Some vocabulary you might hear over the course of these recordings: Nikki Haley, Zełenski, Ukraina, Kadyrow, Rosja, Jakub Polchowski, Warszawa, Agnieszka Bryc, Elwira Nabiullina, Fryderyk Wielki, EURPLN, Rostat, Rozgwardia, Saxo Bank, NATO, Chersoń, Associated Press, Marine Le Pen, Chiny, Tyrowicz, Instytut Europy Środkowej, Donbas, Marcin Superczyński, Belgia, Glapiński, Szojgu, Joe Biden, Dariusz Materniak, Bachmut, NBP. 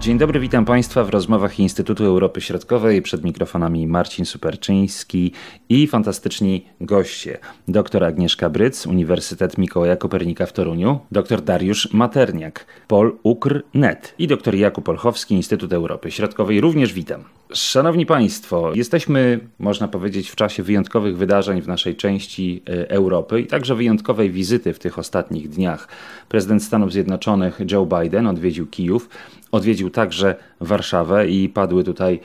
Dzień dobry, witam Państwa w rozmowach Instytutu Europy Środkowej. Przed mikrofonami Marcin Superczyński i fantastyczni goście. Doktor Agnieszka Bryc, Uniwersytet Mikołaja Kopernika w Toruniu, doktor Dariusz Materniak, Pol-Ukr-Net i doktor Jakub Polchowski, Instytut Europy Środkowej. Również witam. Szanowni Państwo, jesteśmy, można powiedzieć, w czasie wyjątkowych wydarzeń w naszej części Europy i także wyjątkowej wizyty w tych ostatnich dniach. Prezydent Stanów Zjednoczonych Joe Biden odwiedził Kijów, odwiedził także Warszawę i padły tutaj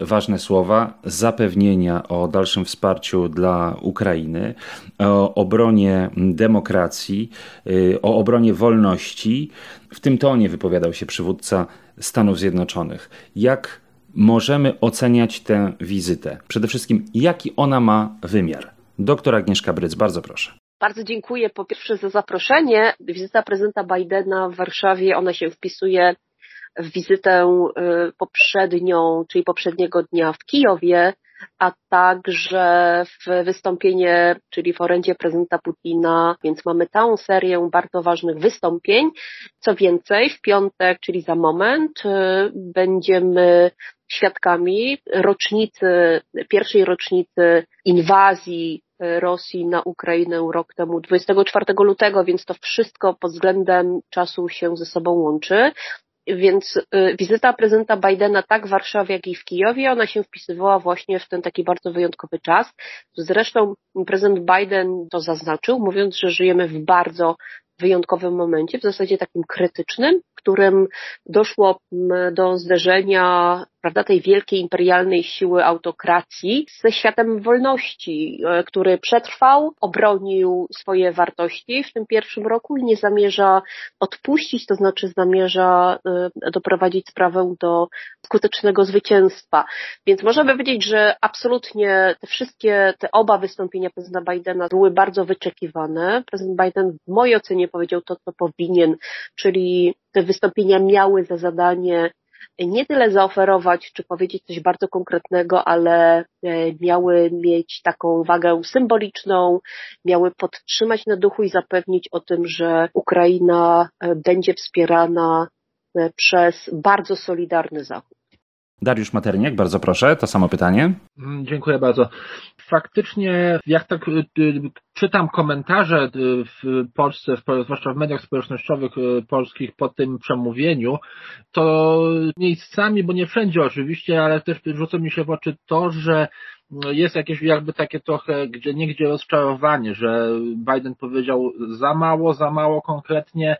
ważne słowa, zapewnienia o dalszym wsparciu dla Ukrainy, o obronie demokracji, o obronie wolności. W tym tonie wypowiadał się przywódca Stanów Zjednoczonych. Jak możemy oceniać tę wizytę? Przede wszystkim, jaki ona ma wymiar? Doktor Agnieszka Bryc, bardzo proszę. Bardzo dziękuję po pierwsze za zaproszenie. Wizyta prezydenta Bidena w Warszawie, ona się wpisuje w wizytę poprzednią, czyli poprzedniego dnia w Kijowie, a także w wystąpienie, czyli w orędzie prezydenta Putina, więc mamy całą serię bardzo ważnych wystąpień. Co więcej, w piątek, czyli za moment, będziemy świadkami pierwszej rocznicy inwazji Rosji na Ukrainę rok temu, 24 lutego, więc to wszystko pod względem czasu się ze sobą łączy. Więc wizyta prezydenta Bidena tak w Warszawie, jak i w Kijowie, ona się wpisywała właśnie w ten taki bardzo wyjątkowy czas. Zresztą prezydent Biden to zaznaczył, mówiąc, że żyjemy w bardzo wyjątkowym momencie, w zasadzie takim krytycznym, w którym doszło do zderzenia, prawda, tej wielkiej imperialnej siły autokracji ze światem wolności, który przetrwał, obronił swoje wartości w tym pierwszym roku i nie zamierza odpuścić, to znaczy zamierza doprowadzić sprawę do skutecznego zwycięstwa. Więc można by powiedzieć, że absolutnie te oba wystąpienia prezydenta Bidena były bardzo wyczekiwane. Prezydent Biden w mojej ocenie powiedział to, co powinien, czyli te wystąpienia miały za zadanie nie tyle zaoferować, czy powiedzieć coś bardzo konkretnego, ale miały mieć taką wagę symboliczną, miały podtrzymać na duchu i zapewnić o tym, że Ukraina będzie wspierana przez bardzo solidarny Zachód. Dariusz Materniak, bardzo proszę, to samo pytanie. Dziękuję bardzo. Faktycznie, jak tak czytam komentarze w Polsce, zwłaszcza w mediach społecznościowych polskich po tym przemówieniu, to miejscami, bo nie wszędzie oczywiście, ale też rzuca mi się w oczy to, że jest jakieś jakby takie trochę gdzieniegdzie rozczarowanie, że Biden powiedział za mało konkretnie,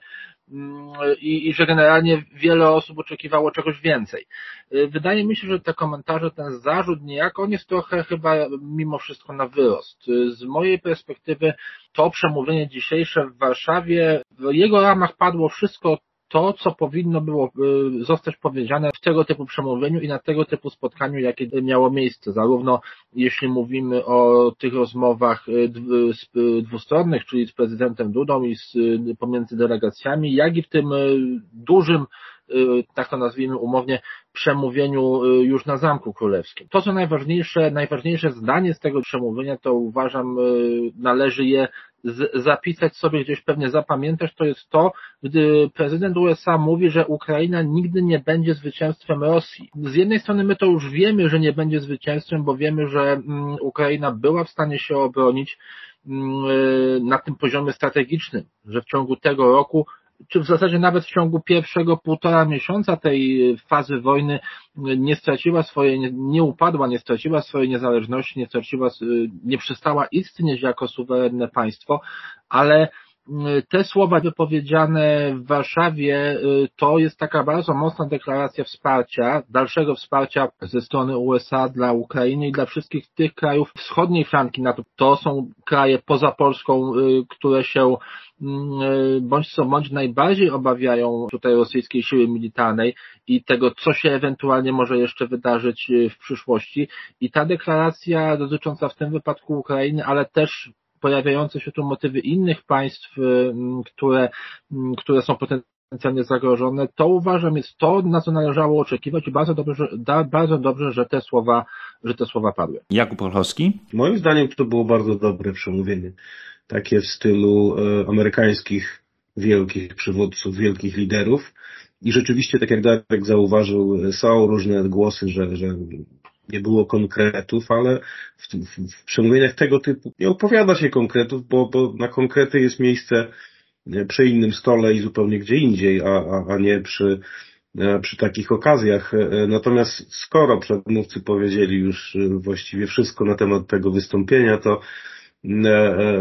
i że generalnie wiele osób oczekiwało czegoś więcej. Wydaje mi się, że te komentarze, ten zarzut niejako, on jest trochę chyba mimo wszystko na wyrost. Z mojej perspektywy to przemówienie dzisiejsze w Warszawie, w jego ramach padło wszystko to, co powinno było zostać powiedziane w tego typu przemówieniu i na tego typu spotkaniu, jakie miało miejsce. Zarówno jeśli mówimy o tych rozmowach dwustronnych, czyli z prezydentem Dudą i pomiędzy delegacjami, jak i w tym dużym, tak to nazwijmy umownie, przemówieniu już na Zamku Królewskim. To, co najważniejsze zdanie z tego przemówienia, to uważam, należy je zapisać sobie gdzieś, pewnie zapamiętać, to jest to, gdy prezydent USA mówi, że Ukraina nigdy nie będzie zwycięstwem Rosji. Z jednej strony my to już wiemy, że nie będzie zwycięstwem, bo wiemy, że Ukraina była w stanie się obronić na tym poziomie strategicznym, że w ciągu tego roku, czy w zasadzie nawet w ciągu pierwszego 1,5 miesiąca tej fazy wojny nie upadła, nie straciła swojej niezależności, nie przestała istnieć jako suwerenne państwo, ale te słowa wypowiedziane w Warszawie to jest taka bardzo mocna deklaracja wsparcia, dalszego wsparcia ze strony USA dla Ukrainy i dla wszystkich tych krajów wschodniej flanki NATO. To są kraje poza Polską, które się bądź najbardziej obawiają tutaj rosyjskiej siły militarnej i tego, co się ewentualnie może jeszcze wydarzyć w przyszłości. I ta deklaracja dotycząca w tym wypadku Ukrainy, ale też pojawiające się tu motywy innych państw, które są potencjalnie zagrożone, to uważam jest to, na co należało oczekiwać i bardzo dobrze, że te słowa padły. Jakub Polchowski? Moim zdaniem to było bardzo dobre przemówienie. takie w stylu amerykańskich wielkich przywódców, wielkich liderów. I rzeczywiście, tak jak Darek zauważył, są różne głosy, że nie było konkretów, ale w przemówieniach tego typu nie opowiada się konkretów, bo na konkrety jest miejsce przy innym stole i zupełnie gdzie indziej, a nie przy takich okazjach. Natomiast skoro przedmówcy powiedzieli już właściwie wszystko na temat tego wystąpienia, to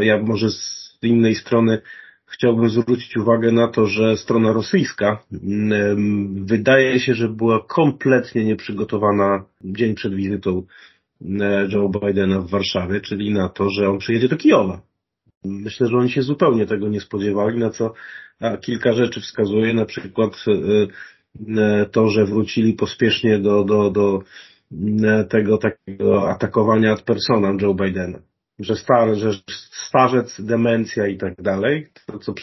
ja może z innej strony chciałbym zwrócić uwagę na to, że strona rosyjska wydaje się, że była kompletnie nieprzygotowana dzień przed wizytą Joe Bidena w Warszawie, czyli na to, że on przyjedzie do Kijowa. Myślę, że oni się zupełnie tego nie spodziewali, na co kilka rzeczy wskazuje, na przykład to, że wrócili pospiesznie do tego takiego atakowania ad personam Joe Bidena. Że starzec, demencja i tak dalej, to co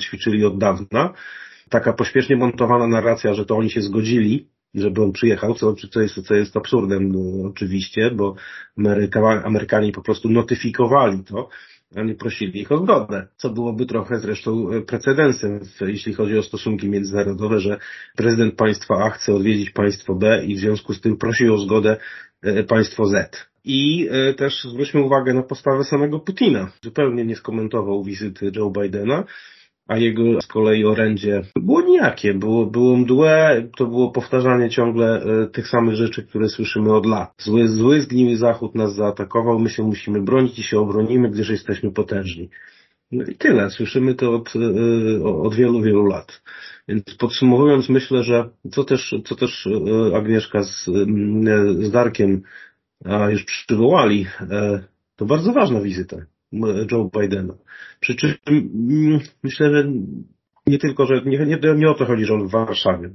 ćwiczyli od dawna. Taka pośpiesznie montowana narracja, że to oni się zgodzili, żeby on przyjechał, co jest absurdem oczywiście, bo Amerykanie po prostu notyfikowali to, a nie prosili ich o zgodę, co byłoby trochę zresztą precedensem, jeśli chodzi o stosunki międzynarodowe, że prezydent państwa A chce odwiedzić państwo B i w związku z tym prosi o zgodę państwo Z. I też zwróćmy uwagę na postawę samego Putina. Zupełnie nie skomentował wizyty Joe Bidena, a jego z kolei orędzie było nijakie. Było mdłe, to było powtarzanie ciągle tych samych rzeczy, które słyszymy od lat. Zły, zgniły Zachód nas zaatakował, my się musimy bronić i się obronimy, gdyż jesteśmy potężni. No i tyle. Słyszymy to od wielu, wielu lat. Więc podsumowując, myślę, że co też Agnieszka z Darkiem już przywołali, to bardzo ważna wizyta Joe Bidena. Przy czym myślę, że nie tylko, że nie o to chodzi, że on w Warszawie.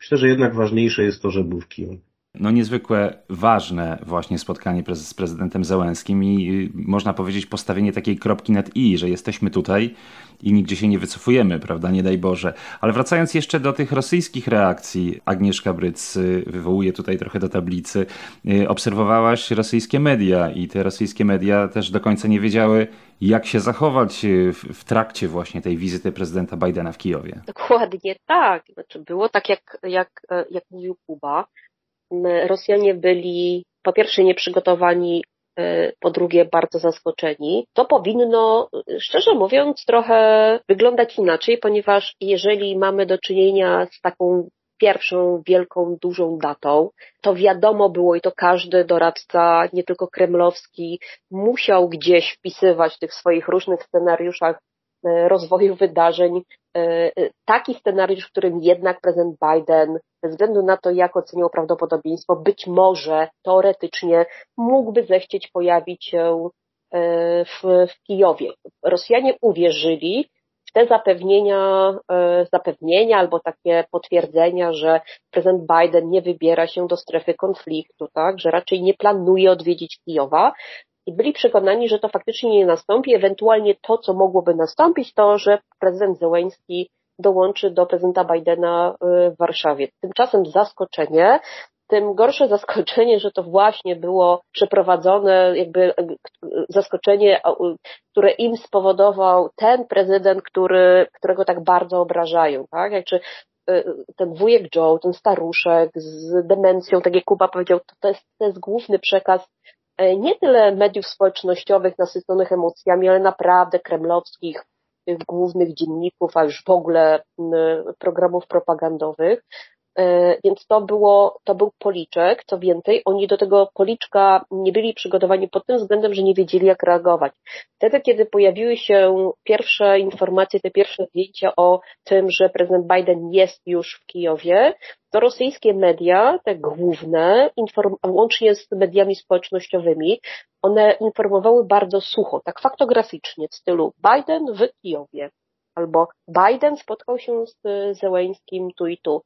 Myślę, że jednak ważniejsze jest to, że był w Kijowie. No niezwykle ważne właśnie spotkanie z prezydentem Zełenskim i można powiedzieć postawienie takiej kropki nad i, że jesteśmy tutaj i nigdzie się nie wycofujemy, prawda, nie daj Boże. Ale wracając jeszcze do tych rosyjskich reakcji, Agnieszka Bryc wywołuje tutaj trochę do tablicy. Obserwowałaś rosyjskie media i te rosyjskie media też do końca nie wiedziały, jak się zachować w trakcie właśnie tej wizyty prezydenta Bidena w Kijowie. Dokładnie tak. Znaczy było tak, jak mówił Kuba. Rosjanie byli po pierwsze nieprzygotowani, po drugie bardzo zaskoczeni. To powinno, szczerze mówiąc, trochę wyglądać inaczej, ponieważ jeżeli mamy do czynienia z taką pierwszą wielką, dużą datą, to wiadomo było i to każdy doradca, nie tylko kremlowski, musiał gdzieś wpisywać w tych swoich różnych scenariuszach rozwoju wydarzeń taki scenariusz, w którym jednak prezydent Biden, ze względu na to, jak oceniał prawdopodobieństwo, być może teoretycznie mógłby zechcieć pojawić się w Kijowie. Rosjanie uwierzyli w te zapewnienia albo takie potwierdzenia, że prezydent Biden nie wybiera się do strefy konfliktu, tak, że raczej nie planuje odwiedzić Kijowa. I byli przekonani, że to faktycznie nie nastąpi. Ewentualnie to, co mogłoby nastąpić, to, że prezydent Zełenski dołączy do prezydenta Bidena w Warszawie. Tymczasem zaskoczenie, tym gorsze zaskoczenie, że to właśnie było przeprowadzone, jakby zaskoczenie, które im spowodował ten prezydent, którego tak bardzo obrażają, tak? Ten wujek Joe, ten staruszek z demencją, tak jak Kuba powiedział, to jest główny przekaz nie tyle mediów społecznościowych nasyconych emocjami, ale naprawdę kremlowskich, tych głównych dzienników, a już w ogóle programów propagandowych. Więc to był policzek. Co więcej, oni do tego policzka nie byli przygotowani pod tym względem, że nie wiedzieli, jak reagować. Wtedy, kiedy pojawiły się pierwsze informacje, te pierwsze zdjęcia o tym, że prezydent Biden jest już w Kijowie, to rosyjskie media, te główne, łącznie z mediami społecznościowymi, one informowały bardzo sucho, tak faktograficznie, w stylu Biden w Kijowie albo Biden spotkał się z Zełenskim tu i tu.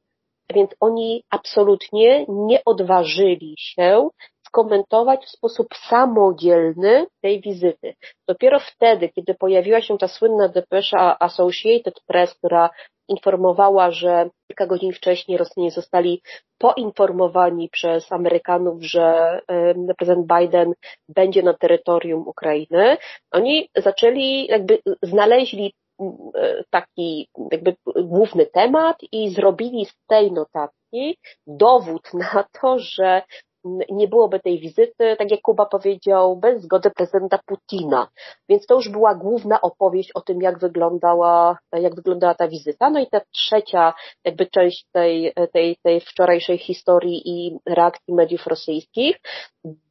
Więc oni absolutnie nie odważyli się skomentować w sposób samodzielny tej wizyty. Dopiero wtedy, kiedy pojawiła się ta słynna depesza Associated Press, która informowała, że kilka godzin wcześniej Rosjanie zostali poinformowani przez Amerykanów, że prezydent Biden będzie na terytorium Ukrainy, oni zaczęli, jakby znaleźli taki jakby główny temat i zrobili z tej notatki dowód na to, że nie byłoby tej wizyty, tak jak Kuba powiedział, bez zgody prezydenta Putina. Więc to już była główna opowieść o tym, jak wyglądała ta wizyta. No i ta trzecia jakby część tej wczorajszej historii i reakcji mediów rosyjskich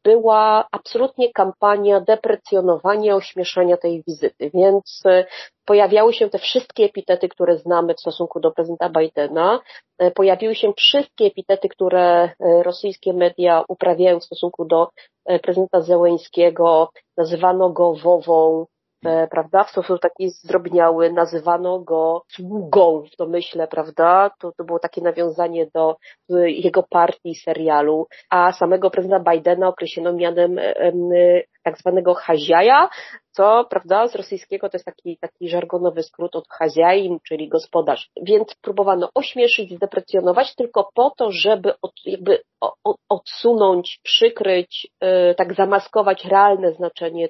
była absolutnie kampania deprecjonowania, ośmieszania tej wizyty. Więc pojawiały się te wszystkie epitety, które znamy w stosunku do prezydenta Bidena. Pojawiły się wszystkie epitety, które rosyjskie media uprawiają w stosunku do prezydenta Zełenskiego. Nazywano go Wową, prawda? W sposób taki zdrobniały. Nazywano go sługą w domyśle, prawda? To było takie nawiązanie do jego partii, serialu. A samego prezydenta Bidena określono mianem tak zwanego chaziaja, co, prawda, z rosyjskiego to jest taki żargonowy skrót od chaziain, czyli gospodarz. Więc próbowano ośmieszyć, zdeprecjonować tylko po to, żeby odsunąć, przykryć, tak zamaskować realne znaczenie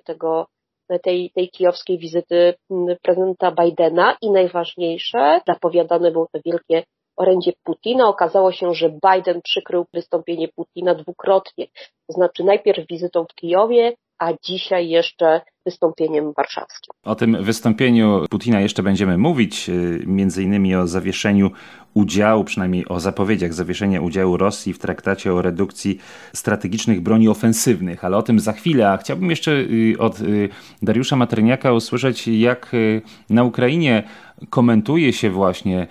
tej kijowskiej wizyty prezydenta Bidena. I najważniejsze, zapowiadane było to wielkie orędzie Putina. Okazało się, że Biden przykrył wystąpienie Putina dwukrotnie. To znaczy najpierw wizytą w Kijowie, a dzisiaj jeszcze wystąpieniem warszawskim. O tym wystąpieniu Putina jeszcze będziemy mówić, między innymi o zawieszeniu udziału, przynajmniej o zapowiedziach zawieszenia udziału Rosji w traktacie o redukcji strategicznych broni ofensywnych, ale o tym za chwilę. A chciałbym jeszcze od Dariusza Materniaka usłyszeć, jak na Ukrainie komentuje się właśnie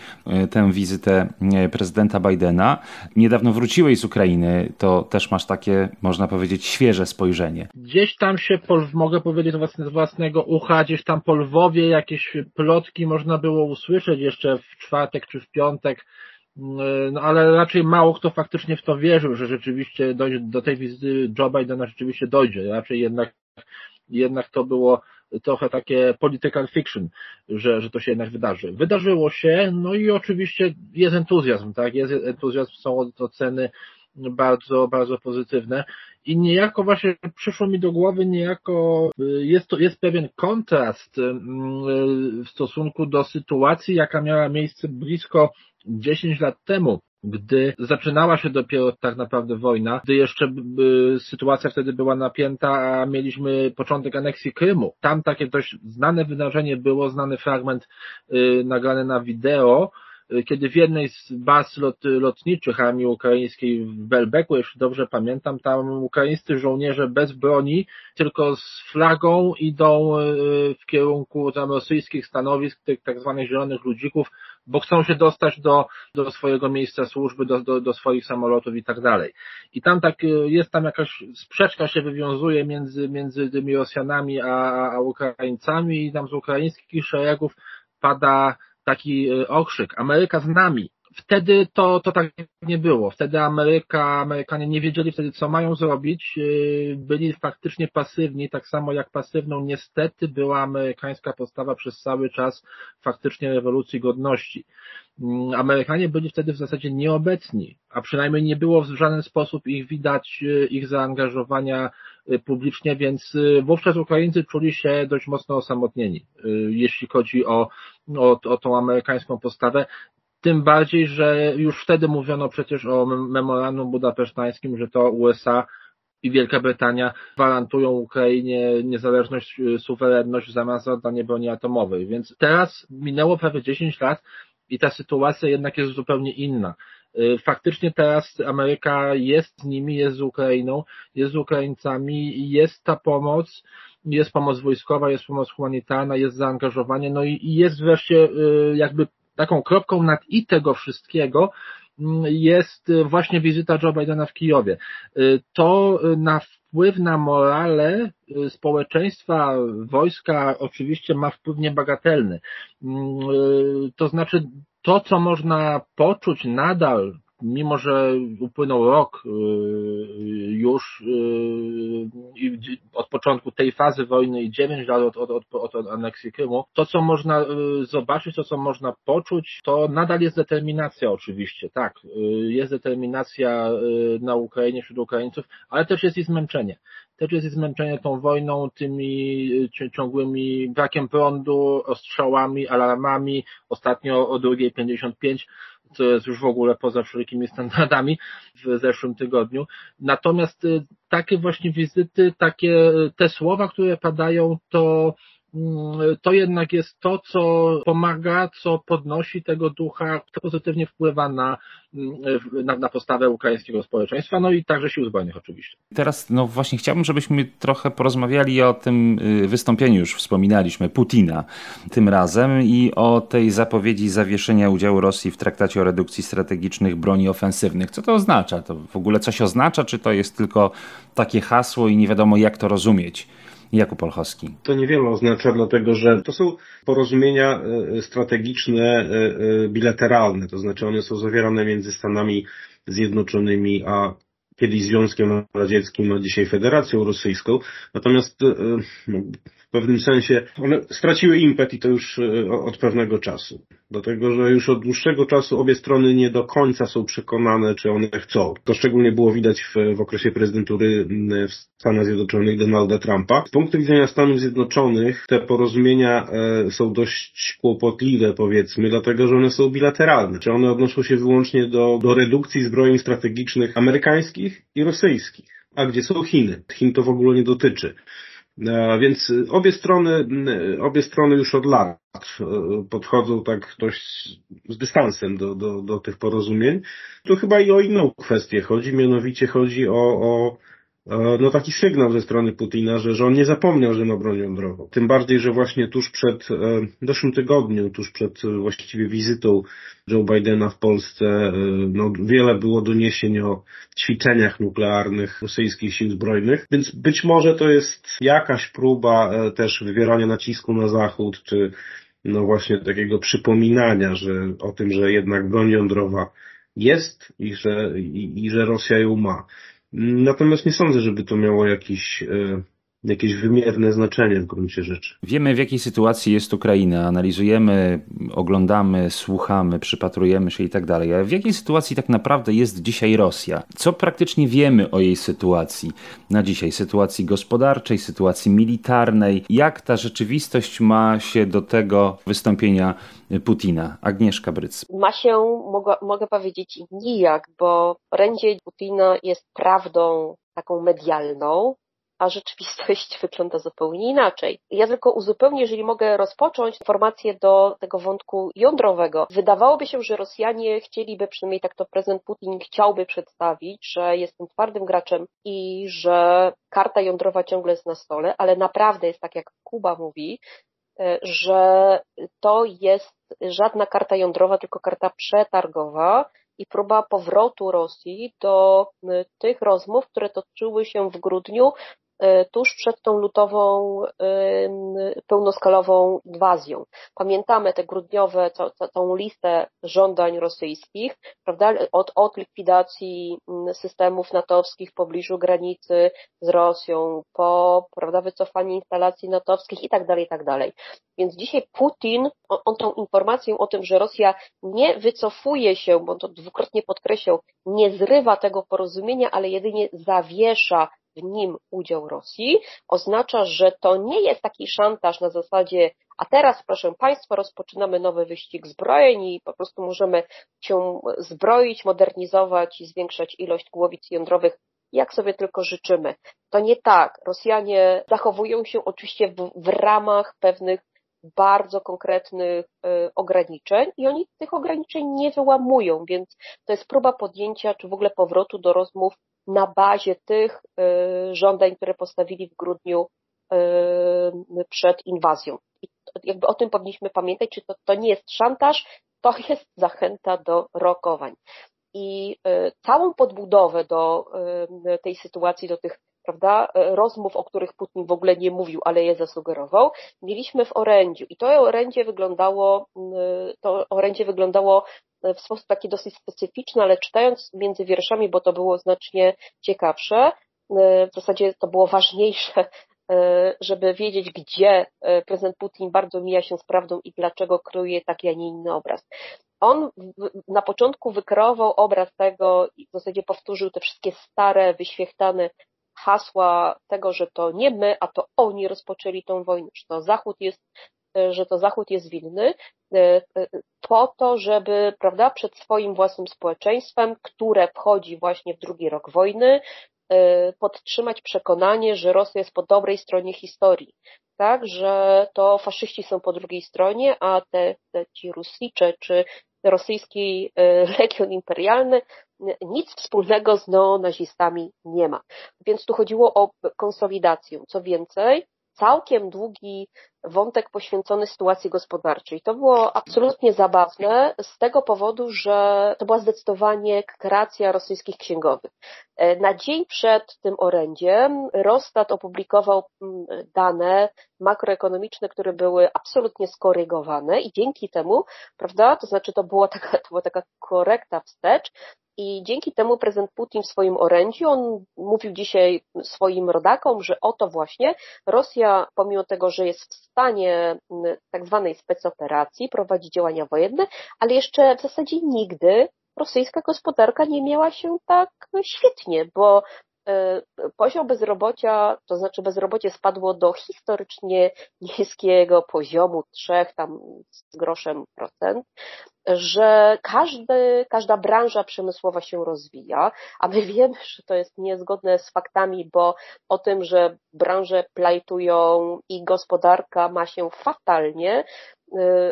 tę wizytę prezydenta Bidena. Niedawno wróciłeś z Ukrainy, to też masz takie, można powiedzieć, świeże spojrzenie. Gdzieś tam się, mogę powiedzieć z własnego ucha, gdzieś tam po Lwowie jakieś plotki można było usłyszeć jeszcze w czwartek czy w piątek, no ale raczej mało kto faktycznie w to wierzył, że rzeczywiście dojdzie do tej wizyty Joe Bidena, rzeczywiście dojdzie. Raczej jednak to było trochę takie political fiction, że to się jednak wydarzy. Wydarzyło się, no i oczywiście jest entuzjazm, tak? Jest entuzjazm, są oceny bardzo, bardzo pozytywne. I niejako właśnie przyszło mi do głowy, jest pewien kontrast w stosunku do sytuacji, jaka miała miejsce blisko 10 lat temu, gdy zaczynała się dopiero tak naprawdę wojna, gdy jeszcze sytuacja wtedy była napięta, a mieliśmy początek aneksji Krymu. Tam takie dość znane wydarzenie było, znany fragment nagrany na wideo, kiedy w jednej z baz lotniczych armii ukraińskiej w Belbeku, jeśli dobrze pamiętam, tam ukraińscy żołnierze bez broni, tylko z flagą idą w kierunku tam rosyjskich stanowisk, tych tak zwanych zielonych ludzików, bo chcą się dostać do swojego miejsca służby, do swoich samolotów i tak dalej. I tam tak jest, tam jakaś sprzeczka się wywiązuje między tymi Rosjanami a Ukraińcami i tam z ukraińskich szeregów pada taki okrzyk: Ameryka z nami. Wtedy to tak nie było. Wtedy Amerykanie nie wiedzieli wtedy, co mają zrobić. Byli faktycznie pasywni, tak samo jak pasywną niestety była amerykańska postawa przez cały czas faktycznie rewolucji godności. Amerykanie byli wtedy w zasadzie nieobecni, a przynajmniej nie było w żaden sposób ich widać, ich zaangażowania publicznie, więc wówczas Ukraińcy czuli się dość mocno osamotnieni, jeśli chodzi o tą amerykańską postawę. Tym bardziej, że już wtedy mówiono przecież o Memorandum Budapesztańskim, że to USA i Wielka Brytania gwarantują Ukrainie niezależność, suwerenność w zamian za oddanie broni atomowej. Więc teraz minęło prawie 10 lat i ta sytuacja jednak jest zupełnie inna. Faktycznie teraz Ameryka jest z nimi, jest z Ukrainą, jest z Ukraińcami i jest ta pomoc. Jest pomoc wojskowa, jest pomoc humanitarna, jest zaangażowanie, no i jest wreszcie jakby taką kropką nad i tego wszystkiego jest właśnie wizyta Joe Bidena w Kijowie. To na wpływ na morale społeczeństwa, wojska oczywiście ma wpływ niebagatelny. To znaczy to, co można poczuć nadal, mimo że upłynął rok już początku tej fazy wojny i 9 lat od aneksji Krymu, to co można zobaczyć, to co można poczuć, to nadal jest determinacja oczywiście, tak, jest determinacja na Ukrainie, wśród Ukraińców, ale też jest i zmęczenie. Też jest zmęczenie tą wojną, tymi ciągłymi brakiem prądu, ostrzałami, alarmami, ostatnio o 2:55, co jest już w ogóle poza wszelkimi standardami w zeszłym tygodniu. Natomiast takie właśnie wizyty, takie te słowa, które padają, to jednak jest to, co pomaga, co podnosi tego ducha, co pozytywnie wpływa na postawę ukraińskiego społeczeństwa, no i także sił zbrojnych oczywiście. Teraz no właśnie chciałbym, żebyśmy trochę porozmawiali o tym wystąpieniu, już wspominaliśmy, Putina tym razem i o tej zapowiedzi zawieszenia udziału Rosji w traktacie o redukcji strategicznych broni ofensywnych. Co to oznacza? To w ogóle coś oznacza, czy to jest tylko takie hasło i nie wiadomo jak to rozumieć? Jakub Polchowski. To niewiele oznacza, dlatego że to są porozumienia strategiczne, bilateralne, to znaczy one są zawierane między Stanami Zjednoczonymi, a kiedyś Związkiem Radzieckim, a dzisiaj Federacją Rosyjską. Natomiast w pewnym sensie one straciły impet i to już od pewnego czasu. Dlatego, że już od dłuższego czasu obie strony nie do końca są przekonane, czy one chcą. To szczególnie było widać w okresie prezydentury w Stanach Zjednoczonych Donalda Trumpa. Z punktu widzenia Stanów Zjednoczonych te porozumienia są dość kłopotliwe, powiedzmy, dlatego, że one są bilateralne. Czy one odnoszą się wyłącznie do redukcji zbrojeń strategicznych amerykańskich i rosyjskich. A gdzie są Chiny? Chin to w ogóle nie dotyczy. Więc obie strony już od lat podchodzą tak dość z dystansem do tych porozumień. Tu chyba i o inną kwestię chodzi, mianowicie chodzi o taki sygnał ze strony Putina, że on nie zapomniał, że ma broń jądrową. Tym bardziej, że właśnie tuż przed zeszłym tygodniu, tuż przed właściwie wizytą Joe Bidena w Polsce, no wiele było doniesień o ćwiczeniach nuklearnych rosyjskich sił zbrojnych, więc być może to jest jakaś próba też wywierania nacisku na Zachód, czy no właśnie takiego przypominania, że o tym, że jednak broń jądrowa jest i że Rosja ją ma. Natomiast nie sądzę, żeby to miało jakieś wymierne znaczenie w gruncie rzeczy. Wiemy, w jakiej sytuacji jest Ukraina. Analizujemy, oglądamy, słuchamy, przypatrujemy się i tak dalej. A w jakiej sytuacji tak naprawdę jest dzisiaj Rosja? Co praktycznie wiemy o jej sytuacji na dzisiaj? Sytuacji gospodarczej, sytuacji militarnej. Jak ta rzeczywistość ma się do tego wystąpienia Putina? Agnieszka Bryc. Ma się, mogę powiedzieć, nijak, bo orędzie Putina jest prawdą taką medialną, a rzeczywistość wygląda zupełnie inaczej. Ja tylko uzupełnię, jeżeli mogę rozpocząć informację do tego wątku jądrowego. Wydawałoby się, że Rosjanie chcieliby, przynajmniej tak to prezydent Putin chciałby przedstawić, że jestem twardym graczem i że karta jądrowa ciągle jest na stole, ale naprawdę jest tak, jak Kuba mówi, że to jest żadna karta jądrowa, tylko karta przetargowa, i próba powrotu Rosji do tych rozmów, które toczyły się w grudniu tuż przed tą lutową, pełnoskalową inwazją. Pamiętamy te grudniowe, tą listę żądań rosyjskich, prawda? Od likwidacji systemów natowskich w pobliżu granicy z Rosją, po, prawda, wycofanie instalacji natowskich i tak dalej, i tak dalej. Więc dzisiaj Putin, on tą informację o tym, że Rosja nie wycofuje się, bo on to dwukrotnie podkreślał, nie zrywa tego porozumienia, ale jedynie zawiesza w nim udział Rosji, oznacza, że to nie jest taki szantaż na zasadzie, a teraz proszę Państwa, rozpoczynamy nowy wyścig zbrojeń i po prostu możemy się zbroić, modernizować i zwiększać ilość głowic jądrowych, jak sobie tylko życzymy. To nie tak. Rosjanie zachowują się oczywiście w ramach pewnych bardzo konkretnych ograniczeń i oni tych ograniczeń nie wyłamują, więc to jest próba podjęcia czy w ogóle powrotu do rozmów na bazie tych żądań, które postawili w grudniu przed inwazją. I jakby o tym powinniśmy pamiętać, czy to nie jest szantaż, to jest zachęta do rokowań. I całą podbudowę do tej sytuacji, do tych, prawda, rozmów, o których Putin w ogóle nie mówił, ale je zasugerował, mieliśmy w orędziu. I to orędzie wyglądało w sposób taki dosyć specyficzny, ale czytając między wierszami, bo to było znacznie ciekawsze, w zasadzie to było ważniejsze żeby wiedzieć, gdzie prezydent Putin bardzo mija się z prawdą i dlaczego kryje taki, a nie inny obraz. On na początku wykreował obraz tego i w zasadzie powtórzył te wszystkie stare, wyświechtane hasła tego, że to nie my, a to oni rozpoczęli tą wojnę, że to Zachód jest winny, po to, żeby, prawda, przed swoim własnym społeczeństwem, które wchodzi właśnie w drugi rok wojny, podtrzymać przekonanie, że Rosja jest po dobrej stronie historii, tak, że to faszyści są po drugiej stronie, a ci Rusicze czy rosyjski legion imperialny nic wspólnego z neonazistami nie ma. Więc tu chodziło o konsolidację. Co więcej, całkiem długi wątek poświęcony sytuacji gospodarczej. To było absolutnie zabawne z tego powodu, że to była zdecydowanie kreacja rosyjskich księgowych. Na dzień przed tym orędziem Rostat opublikował dane makroekonomiczne, które były absolutnie skorygowane i dzięki temu, prawda, to znaczy to była taka korekta wstecz. I dzięki temu prezydent Putin w swoim orędziu, on mówił dzisiaj swoim rodakom, że oto właśnie Rosja, pomimo tego, że jest w stanie tak zwanej specoperacji, prowadzi działania wojenne, ale jeszcze w zasadzie nigdy rosyjska gospodarka nie miała się tak świetnie, bo poziom bezrobocia, to znaczy bezrobocie spadło do historycznie niskiego poziomu 3 tam z groszem procent, że każda branża przemysłowa się rozwija, a my wiemy, że to jest niezgodne z faktami, bo o tym, że branże plajtują i gospodarka ma się fatalnie,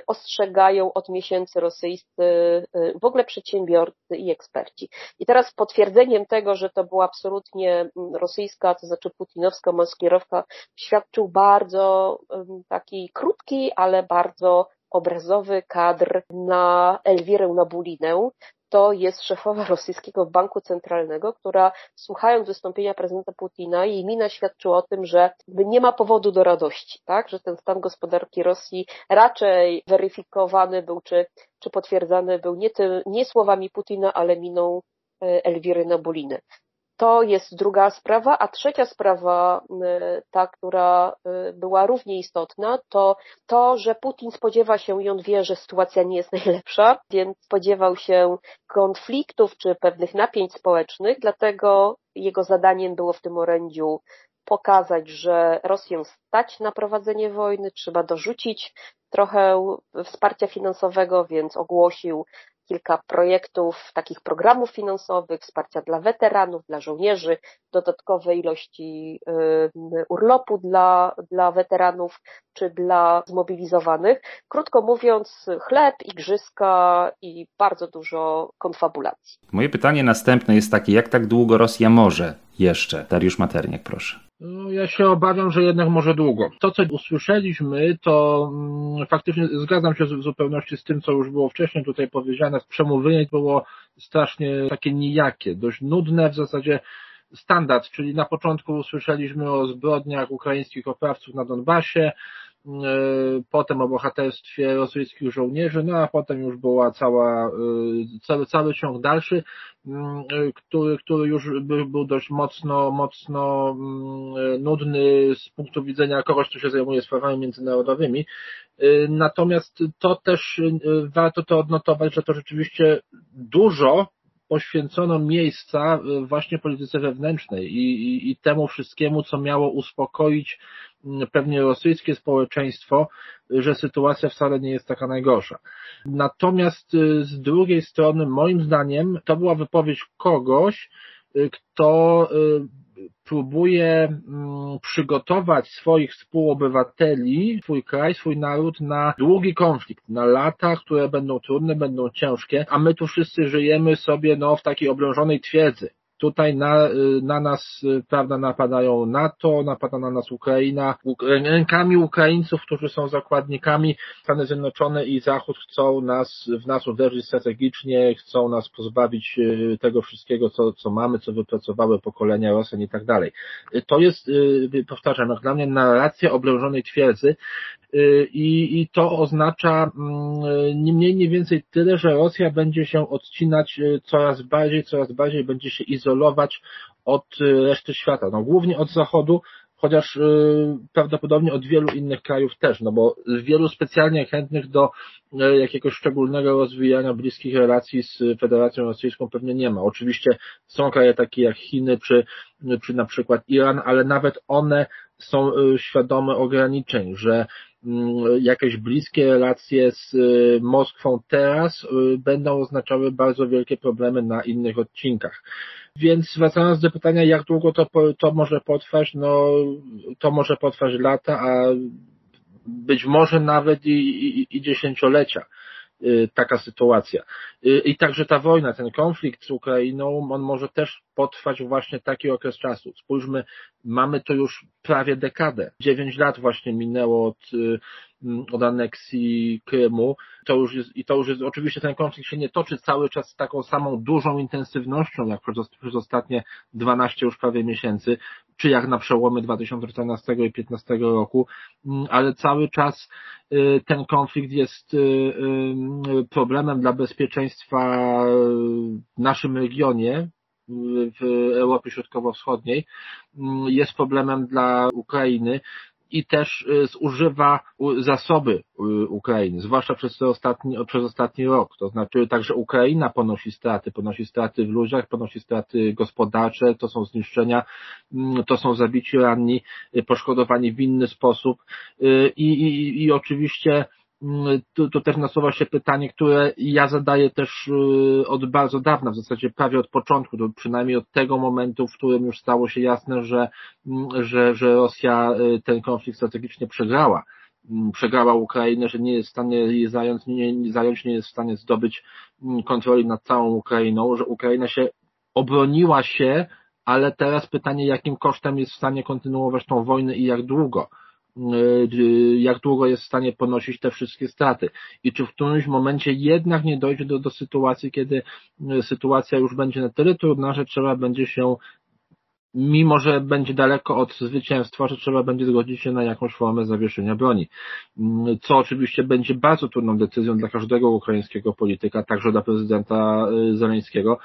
ostrzegają od miesięcy rosyjscy w ogóle przedsiębiorcy i eksperci. I teraz potwierdzeniem tego, że to była absolutnie rosyjska, to znaczy putinowska maskierowka, świadczył bardzo taki krótki, ale bardzo obrazowy kadr na Elwirę Nabullinę. To jest szefowa Rosyjskiego Banku Centralnego, która słuchając wystąpienia prezydenta Putina, jej mina świadczyła o tym, że nie ma powodu do radości, tak? Że ten stan gospodarki Rosji raczej weryfikowany był, czy potwierdzany był nie słowami Putina, ale miną Elwiry Nabiulliny. To jest druga sprawa, a trzecia sprawa, ta, która była równie istotna, to, że Putin spodziewa się i on wie, że sytuacja nie jest najlepsza, więc spodziewał się konfliktów czy pewnych napięć społecznych, dlatego jego zadaniem było w tym orędziu pokazać, że Rosję stać na prowadzenie wojny, trzeba dorzucić trochę wsparcia finansowego, więc ogłosił kilka projektów, takich programów finansowych, wsparcia dla weteranów, dla żołnierzy, dodatkowe ilości urlopu dla weteranów czy dla zmobilizowanych. Krótko mówiąc, chleb, igrzyska i bardzo dużo konfabulacji. Moje pytanie następne jest takie, jak tak długo Rosja może jeszcze? Dariusz Materniak, proszę. No, ja się obawiam, że jednak może długo. To, co usłyszeliśmy, to faktycznie zgadzam się w zupełności z tym, co już było wcześniej tutaj powiedziane. Przemówienie było strasznie takie nijakie, dość nudne w zasadzie standard, czyli na początku usłyszeliśmy o zbrodniach ukraińskich oprawców na Donbasie, potem o bohaterstwie rosyjskich żołnierzy, no a potem już była cały ciąg dalszy, który już był dość mocno nudny z punktu widzenia kogoś, kto się zajmuje sprawami międzynarodowymi. Natomiast to też warto to odnotować, że to rzeczywiście dużo poświęcono miejsca właśnie polityce wewnętrznej i temu wszystkiemu, co miało uspokoić pewnie rosyjskie społeczeństwo, że sytuacja wcale nie jest taka najgorsza. Natomiast z drugiej strony, moim zdaniem, to była wypowiedź kogoś, kto próbuje przygotować swoich współobywateli, swój kraj, swój naród na długi konflikt, na lata, które będą trudne, będą ciężkie, a my tu wszyscy żyjemy sobie w takiej oblężonej twierdzy. Tutaj na nas, prawda, napadają NATO, napada na nas Ukraina, rękami Ukraińców, którzy są zakładnikami. Stany Zjednoczone i Zachód chcą w nas uderzyć strategicznie, chcą nas pozbawić tego wszystkiego, co mamy, co wypracowały pokolenia Rosjan i tak dalej. To jest, powtarzam, jak dla mnie narracja oblężonej twierdzy i to oznacza nie mniej, nie więcej tyle, że Rosja będzie się odcinać coraz bardziej będzie się izolować od reszty świata, głównie od Zachodu, chociaż prawdopodobnie od wielu innych krajów też, no bo wielu specjalnie chętnych do jakiegoś szczególnego rozwijania bliskich relacji z Federacją Rosyjską pewnie nie ma. Oczywiście są kraje takie jak Chiny czy na przykład Iran, ale nawet one są świadome ograniczeń, że jakieś bliskie relacje z Moskwą teraz będą oznaczały bardzo wielkie problemy na innych odcinkach. Więc wracając do pytania, jak długo to może potrwać, no to może potrwać lata, a być może nawet i dziesięciolecia taka sytuacja. I także ta wojna, ten konflikt z Ukrainą, on może też potrwać właśnie taki okres czasu. Spójrzmy, mamy to już prawie dekadę. 9 lat właśnie minęło od aneksji Krymu. To już jest, oczywiście ten konflikt się nie toczy cały czas z taką samą dużą intensywnością, jak przez ostatnie 12 już prawie miesięcy, czy jak na przełomie 2014 i 2015 roku, ale cały czas ten konflikt jest problemem dla bezpieczeństwa w naszym regionie, w Europie Środkowo-Wschodniej, jest problemem dla Ukrainy i też zużywa zasoby Ukrainy, zwłaszcza przez ostatni rok. To znaczy także Ukraina ponosi straty w ludziach, ponosi straty gospodarcze, to są zniszczenia, to są zabici, ranni, poszkodowani w inny sposób i oczywiście to też nasuwa się pytanie, które ja zadaję też od bardzo dawna, w zasadzie prawie od początku, to przynajmniej od tego momentu, w którym już stało się jasne, że Rosja ten konflikt strategicznie przegrała. Przegrała Ukrainę, że nie jest w stanie jej zająć, nie jest w stanie zdobyć kontroli nad całą Ukrainą, że Ukraina się obroniła się, ale teraz pytanie, jakim kosztem jest w stanie kontynuować tą wojnę i jak długo jest w stanie ponosić te wszystkie straty i czy w którymś momencie jednak nie dojdzie do sytuacji, kiedy sytuacja już będzie na tyle trudna, że trzeba będzie się, mimo że będzie daleko od zwycięstwa, że trzeba będzie zgodzić się na jakąś formę zawieszenia broni, co oczywiście będzie bardzo trudną decyzją dla każdego ukraińskiego polityka, także dla prezydenta Zełenskiego.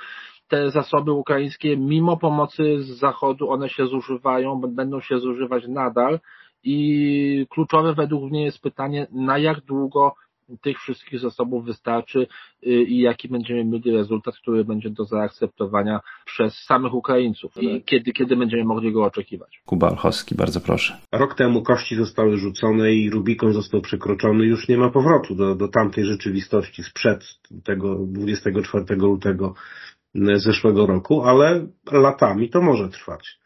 Te zasoby ukraińskie, mimo pomocy z Zachodu, one się zużywają, będą się zużywać nadal. I kluczowe według mnie jest pytanie, na jak długo tych wszystkich zasobów wystarczy i jaki będziemy mieli rezultat, który będzie do zaakceptowania przez samych Ukraińców i kiedy będziemy mogli go oczekiwać. Jakub Polchowski, bardzo proszę. Rok temu kości zostały rzucone i Rubikon został przekroczony. Już nie ma powrotu do tamtej rzeczywistości sprzed tego 24 lutego zeszłego roku, ale latami to może trwać.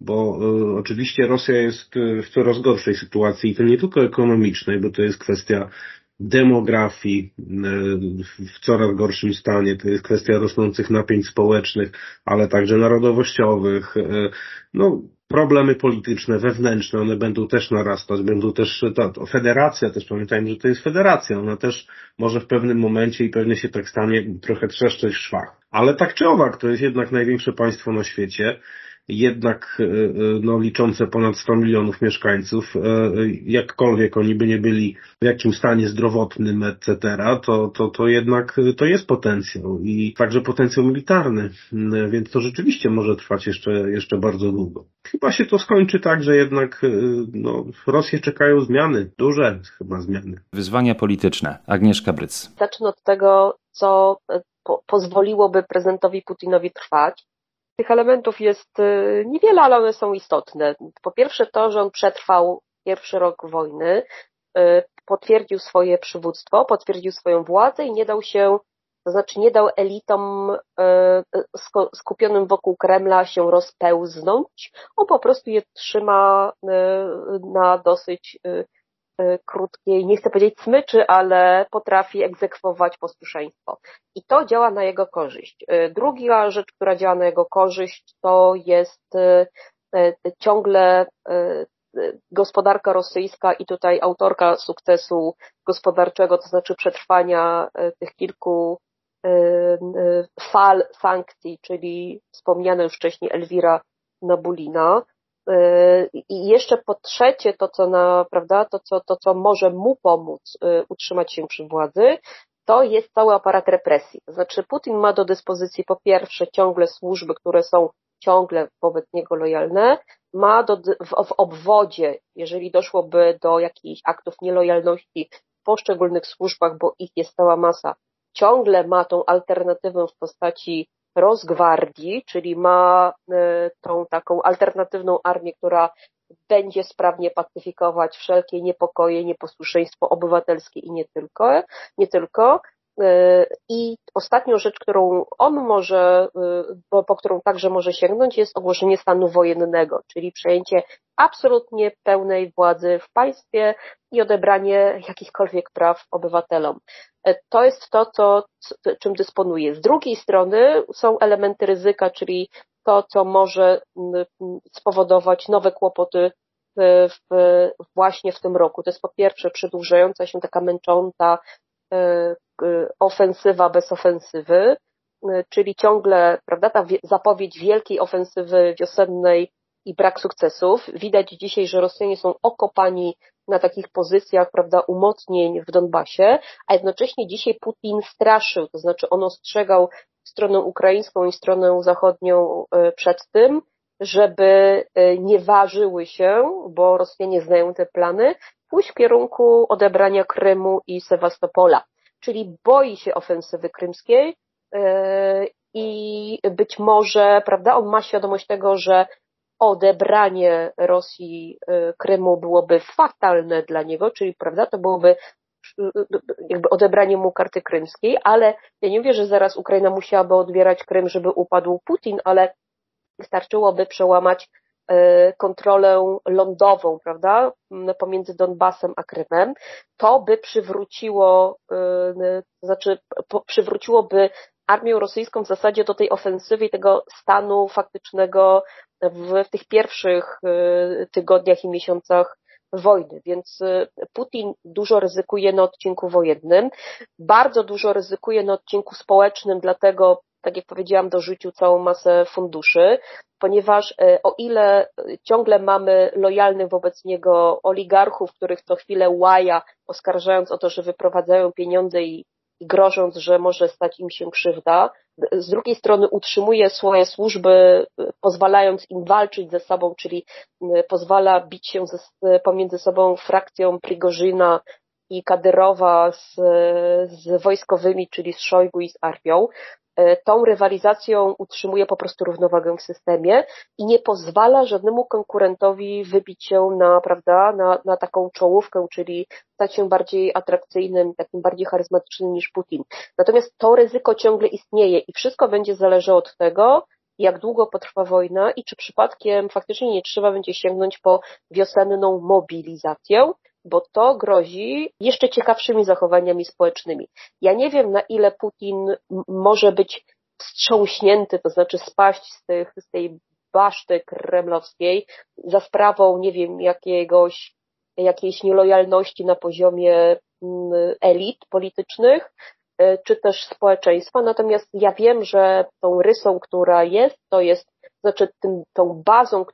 Bo oczywiście Rosja jest w coraz gorszej sytuacji i to nie tylko ekonomicznej, bo to jest kwestia demografii w coraz gorszym stanie, to jest kwestia rosnących napięć społecznych, ale także narodowościowych, problemy polityczne, wewnętrzne, one będą też narastać, będą też, ta federacja też, pamiętajmy, że to jest federacja, ona też może w pewnym momencie i pewnie się tak stanie trochę trzeszczeć w szwach. Ale tak czy owak, to jest jednak największe państwo na świecie, jednak liczące ponad 100 milionów mieszkańców, jakkolwiek oni by nie byli w jakimś stanie zdrowotnym, etc., to jednak to jest potencjał i także potencjał militarny, więc to rzeczywiście może trwać jeszcze bardzo długo. Chyba się to skończy tak, że jednak Rosję czekają zmiany, duże chyba zmiany. Wyzwania polityczne. Agnieszka Bryc. Zacznę od tego, co pozwoliłoby prezydentowi Putinowi trwać. Tych elementów jest niewiele, ale one są istotne. Po pierwsze to, że on przetrwał pierwszy rok wojny, potwierdził swoje przywództwo, potwierdził swoją władzę i nie dał się, to znaczy nie dał elitom skupionym wokół Kremla się rozpełznąć. On po prostu je trzyma na dosyć krótkiej, nie chcę powiedzieć smyczy, ale potrafi egzekwować posłuszeństwo. I to działa na jego korzyść. Druga rzecz, która działa na jego korzyść, to jest ciągle gospodarka rosyjska i tutaj autorka sukcesu gospodarczego, to znaczy przetrwania tych kilku fal sankcji, czyli wspomniana już wcześniej Elwira Nabiullina. I jeszcze po trzecie to co może mu pomóc utrzymać się przy władzy, to jest cały aparat represji. Znaczy Putin ma do dyspozycji po pierwsze ciągle służby, które są ciągle wobec niego lojalne, ma w obwodzie, jeżeli doszłoby do jakichś aktów nielojalności w poszczególnych służbach, bo ich jest cała masa, ciągle ma tą alternatywę w postaci Rozgwardii, czyli ma tą taką alternatywną armię, która będzie sprawnie pacyfikować wszelkie niepokoje, nieposłuszeństwo obywatelskie i nie tylko. I ostatnią rzecz, którą on może, po którą także może sięgnąć, jest ogłoszenie stanu wojennego, czyli przejęcie absolutnie pełnej władzy w państwie i odebranie jakichkolwiek praw obywatelom. To jest to, czym dysponuje. Z drugiej strony są elementy ryzyka, czyli to, co może spowodować nowe kłopoty właśnie w tym roku. To jest po pierwsze przedłużająca się taka męcząca ofensywa bez ofensywy, czyli ciągle, prawda, ta zapowiedź wielkiej ofensywy wiosennej i brak sukcesów. Widać dzisiaj, że Rosjanie są okopani na takich pozycjach, prawda, umocnień w Donbasie, a jednocześnie dzisiaj Putin straszył, to znaczy on ostrzegał stronę ukraińską i stronę zachodnią przed tym, żeby nie ważyły się, bo Rosjanie znają te plany, pójść w kierunku odebrania Krymu i Sewastopola. Czyli boi się ofensywy krymskiej i być może, prawda, on ma świadomość tego, że odebranie Rosji Krymu byłoby fatalne dla niego, czyli, prawda, to byłoby jakby odebranie mu karty krymskiej, ale ja nie mówię, że zaraz Ukraina musiałaby odbierać Krym, żeby upadł Putin, ale wystarczyłoby przełamać kontrolę lądową, prawda, pomiędzy Donbasem a Krymem. To by przywróciło, przywróciłoby armię rosyjską w zasadzie do tej ofensywy i tego stanu faktycznego w tych pierwszych tygodniach i miesiącach wojny, więc Putin dużo ryzykuje na odcinku wojennym, bardzo dużo ryzykuje na odcinku społecznym, dlatego, tak jak powiedziałam, dorzucił całą masę funduszy, ponieważ o ile ciągle mamy lojalnych wobec niego oligarchów, których co chwilę łaja, oskarżając o to, że wyprowadzają pieniądze i grożąc, że może stać im się krzywda, z drugiej strony utrzymuje swoje służby, pozwalając im walczyć ze sobą, czyli pozwala bić się pomiędzy sobą frakcją Prigożyna i Kadyrowa z wojskowymi, czyli z Szojgu i z armią. Tą rywalizacją utrzymuje po prostu równowagę w systemie i nie pozwala żadnemu konkurentowi wybić się na, prawda, na taką czołówkę, czyli stać się bardziej atrakcyjnym, takim bardziej charyzmatycznym niż Putin. Natomiast to ryzyko ciągle istnieje i wszystko będzie zależało od tego, jak długo potrwa wojna i czy przypadkiem faktycznie nie trzeba będzie sięgnąć po wiosenną mobilizację, bo to grozi jeszcze ciekawszymi zachowaniami społecznymi. Ja nie wiem, na ile Putin może być wstrząśnięty, to znaczy spaść z tej baszty kremlowskiej za sprawą, nie wiem, jakiejś nielojalności na poziomie elit politycznych, czy też społeczeństwa. Natomiast ja wiem, że tą rysą, która jest, to jest, znaczy tą bazą,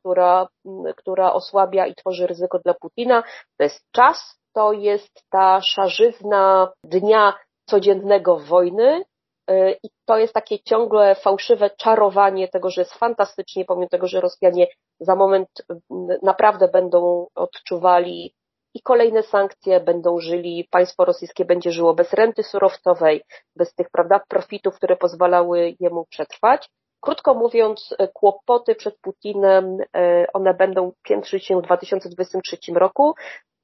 która osłabia i tworzy ryzyko dla Putina, to jest czas, to jest ta szarzyzna dnia codziennego wojny i to jest takie ciągłe, fałszywe czarowanie tego, że jest fantastycznie, pomimo tego, że Rosjanie za moment naprawdę będą odczuwali i kolejne sankcje, będą żyli, państwo rosyjskie będzie żyło bez renty surowcowej, bez tych, prawda, profitów, które pozwalały jemu przetrwać. Krótko mówiąc, kłopoty przed Putinem, one będą piętrzyć się w 2023 roku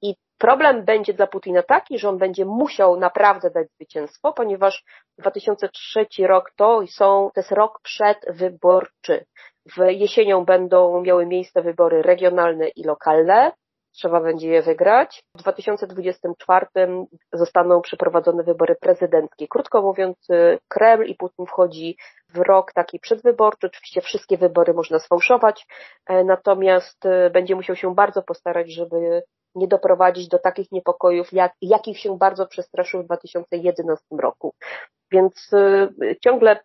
i problem będzie dla Putina taki, że on będzie musiał naprawdę dać zwycięstwo, ponieważ 2003 rok to jest rok przedwyborczy. Jesienią będą miały miejsce wybory regionalne i lokalne. Trzeba będzie je wygrać. W 2024 zostaną przeprowadzone wybory prezydenckie. Krótko mówiąc, Kreml i Putin wchodzi w rok taki przedwyborczy. Oczywiście wszystkie wybory można sfałszować, natomiast będzie musiał się bardzo postarać, żeby nie doprowadzić do takich niepokojów, jakich się bardzo przestraszył w 2011 roku. Więc ciągle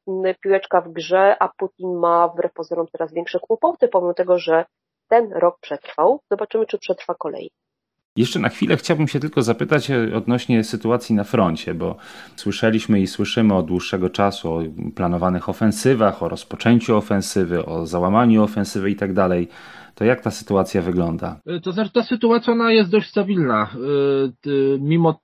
piłeczka w grze, a Putin ma wbrew pozorom coraz większe kłopoty, pomimo tego, że ten rok przetrwał. Zobaczymy, czy przetrwa kolejny. Jeszcze na chwilę chciałbym się tylko zapytać odnośnie sytuacji na froncie, bo słyszeliśmy i słyszymy od dłuższego czasu o planowanych ofensywach, o rozpoczęciu ofensywy, o załamaniu ofensywy i tak dalej. to jak ta sytuacja wygląda? To znaczy, ta sytuacja ona jest dość stabilna. Mimo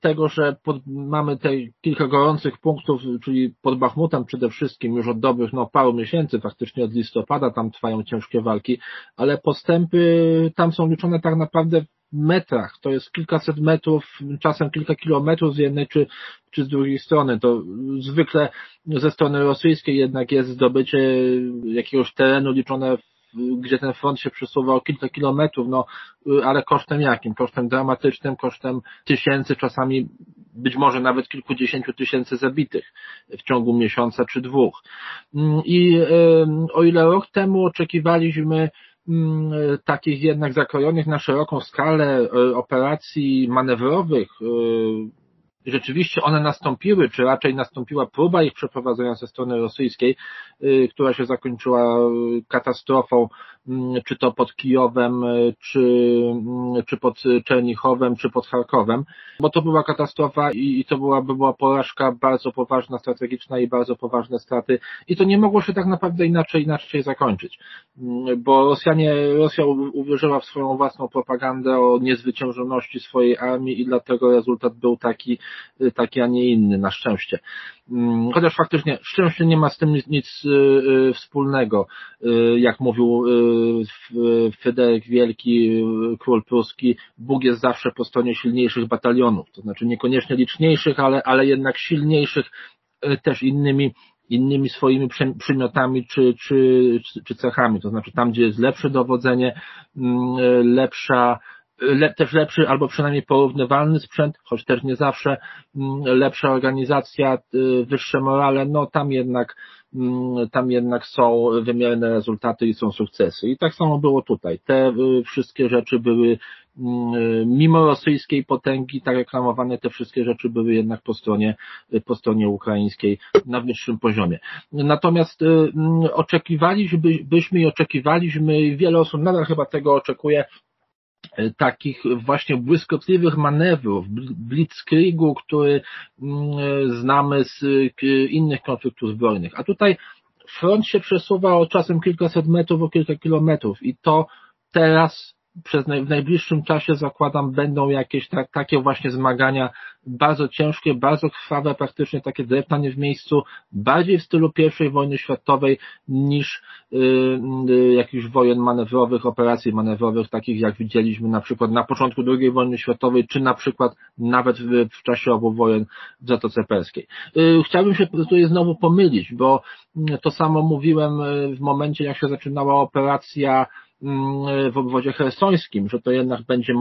tego, że mamy te kilka gorących punktów, czyli pod Bachmutem przede wszystkim już od dobrych paru miesięcy, faktycznie od listopada tam trwają ciężkie walki, ale postępy tam są liczone tak naprawdę metrach, to jest kilkaset metrów, czasem kilka kilometrów z jednej czy z drugiej strony. To zwykle ze strony rosyjskiej jednak jest zdobycie jakiegoś terenu liczone, gdzie ten front się przesuwa o kilka kilometrów, ale kosztem jakim? Kosztem dramatycznym, kosztem tysięcy, czasami być może nawet kilkudziesięciu tysięcy zabitych w ciągu miesiąca czy dwóch. I o ile rok temu oczekiwaliśmy takich jednak zakrojonych na szeroką skalę operacji manewrowych, rzeczywiście one nastąpiły, czy raczej nastąpiła próba ich przeprowadzenia ze strony rosyjskiej, która się zakończyła katastrofą, czy to pod Kijowem, czy pod Czernichowem, czy pod Charkowem, bo to była katastrofa i to była porażka bardzo poważna, strategiczna i bardzo poważne straty i to nie mogło się tak naprawdę inaczej zakończyć, bo Rosja uwierzyła w swoją własną propagandę o niezwyciężoności swojej armii i dlatego rezultat był taki, a nie inny, na szczęście. Chociaż faktycznie szczęście nie ma z tym nic wspólnego. Jak mówił Fryderyk Wielki, król pruski, Bóg jest zawsze po stronie silniejszych batalionów, to znaczy niekoniecznie liczniejszych, ale jednak silniejszych też innymi swoimi przymiotami czy cechami, to znaczy tam, gdzie jest lepsze dowodzenie, też lepszy albo przynajmniej porównywalny sprzęt, choć też nie zawsze, lepsza organizacja, wyższe morale, tam jednak są wymierne rezultaty i są sukcesy. I tak samo było tutaj. Te wszystkie rzeczy były, mimo rosyjskiej potęgi, tak reklamowane, te wszystkie rzeczy były jednak po stronie ukraińskiej na wyższym poziomie. Natomiast oczekiwaliśmy, wiele osób nadal chyba tego oczekuje, takich właśnie błyskotliwych manewrów, blitzkriegu, który znamy z innych konfliktów zbrojnych. A tutaj front się przesuwa o czasem kilkaset metrów, o kilka kilometrów i to teraz w najbliższym czasie, zakładam, będą jakieś takie właśnie zmagania bardzo ciężkie, bardzo krwawe, praktycznie takie dreptanie w miejscu, bardziej w stylu I wojny światowej niż jakichś wojen manewrowych, operacji manewrowych, takich jak widzieliśmy na przykład na początku II wojny światowej, czy na przykład nawet w czasie obu wojen w Zatoce Perskiej. Chciałbym się tutaj znowu pomylić, bo to samo mówiłem w momencie, jak się zaczynała operacja w obwodzie chersońskim, że to jednak będzie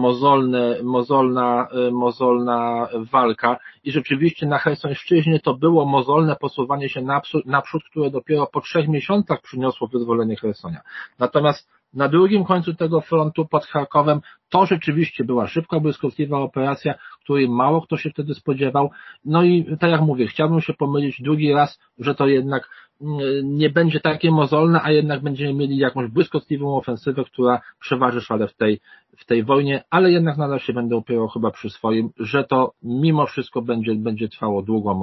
mozolna walka i rzeczywiście na Chersońszczyźnie to było mozolne posuwanie się naprzód, które dopiero po 3 miesiącach przyniosło wyzwolenie Chersonia. Natomiast na drugim końcu tego frontu pod Charkowem to rzeczywiście była szybka, błyskotliwa operacja, której mało kto się wtedy spodziewał. I tak jak mówię, chciałbym się pomylić drugi raz, że to jednak nie będzie takie mozolne, a jednak będziemy mieli jakąś błyskotliwą ofensywę, która przeważy szale w tej wojnie, ale jednak nadal się będę upierał chyba przy swoim, że to mimo wszystko będzie trwało długo,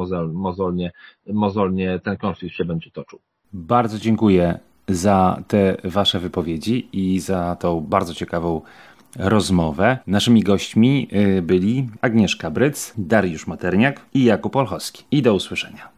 mozolnie ten konflikt się będzie toczył. Bardzo dziękuję za te Wasze wypowiedzi i za tą bardzo ciekawą rozmowę. Naszymi gośćmi byli Agnieszka Bryc, Dariusz Materniak i Jakub Polchowski. I do usłyszenia.